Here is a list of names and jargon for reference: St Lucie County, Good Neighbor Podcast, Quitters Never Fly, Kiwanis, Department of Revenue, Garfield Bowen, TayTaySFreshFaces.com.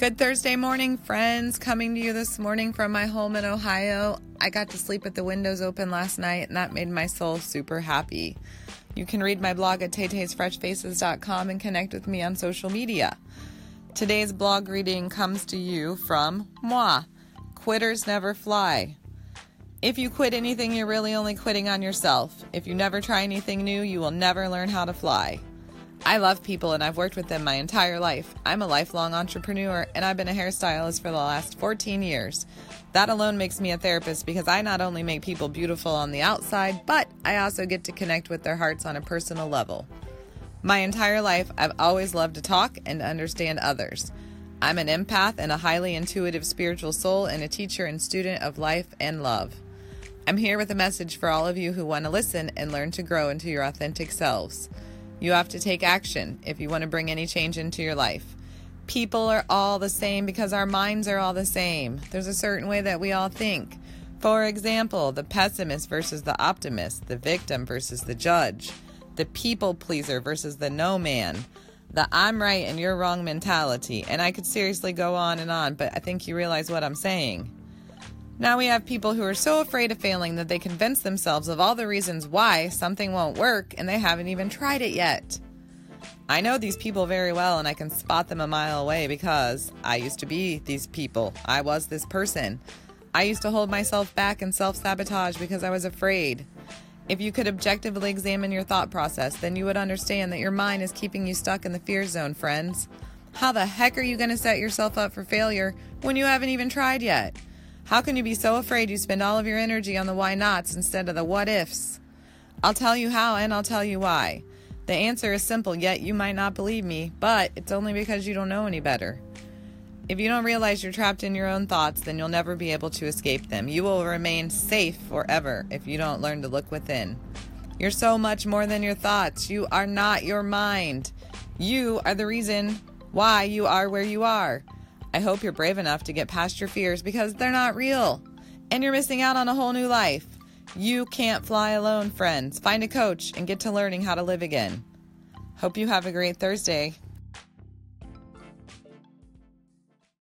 Good Thursday morning, friends. Coming to you this morning from my home in Ohio. I got to sleep with the windows open last night, and that made my soul super happy. You can read my blog at TayTaySFreshFaces.com and connect with me on social media. Today's blog reading comes to you from moi, Quitters Never Fly. If you quit anything, you're really only quitting on yourself. If you never try anything new, you will never learn how to fly. I love people, and I've worked with them my entire life. I'm a lifelong entrepreneur, and I've been a hairstylist for the last 14 years. That alone makes me a therapist because I not only make people beautiful on the outside, but I also get to connect with their hearts on a personal level. My entire life, I've always loved to talk and understand others. I'm an empath and a highly intuitive spiritual soul and a teacher and student of life and love. I'm here with a message for all of you who want to listen and learn to grow into your authentic selves. You have to take action if you want to bring any change into your life. People are all the same because our minds are all the same. There's a certain way that we all think. For example, the pessimist versus the optimist, the victim versus the judge, the people pleaser versus the no man, the I'm right and you're wrong mentality. And I could seriously go on and on, but I think you realize what I'm saying. Now we have people who are so afraid of failing that they convince themselves of all the reasons why something won't work, and they haven't even tried it yet. I know these people very well, and I can spot them a mile away because I used to be these people. I was this person. I used to hold myself back and self-sabotage because I was afraid. If you could objectively examine your thought process, then you would understand that your mind is keeping you stuck in the fear zone, friends. How the heck are you going to set yourself up for failure when you haven't even tried yet? How can you be so afraid you spend all of your energy on the why nots instead of the what ifs? I'll tell you how and I'll tell you why. The answer is simple, yet you might not believe me, but it's only because you don't know any better. If you don't realize you're trapped in your own thoughts, then you'll never be able to escape them. You will remain safe forever if you don't learn to look within. You're so much more than your thoughts. You are not your mind. You are the reason why you are where you are. I hope you're brave enough to get past your fears because they're not real and you're missing out on a whole new life. You can't fly alone, friends. Find a coach and get to learning how to live again. Hope you have a great Thursday.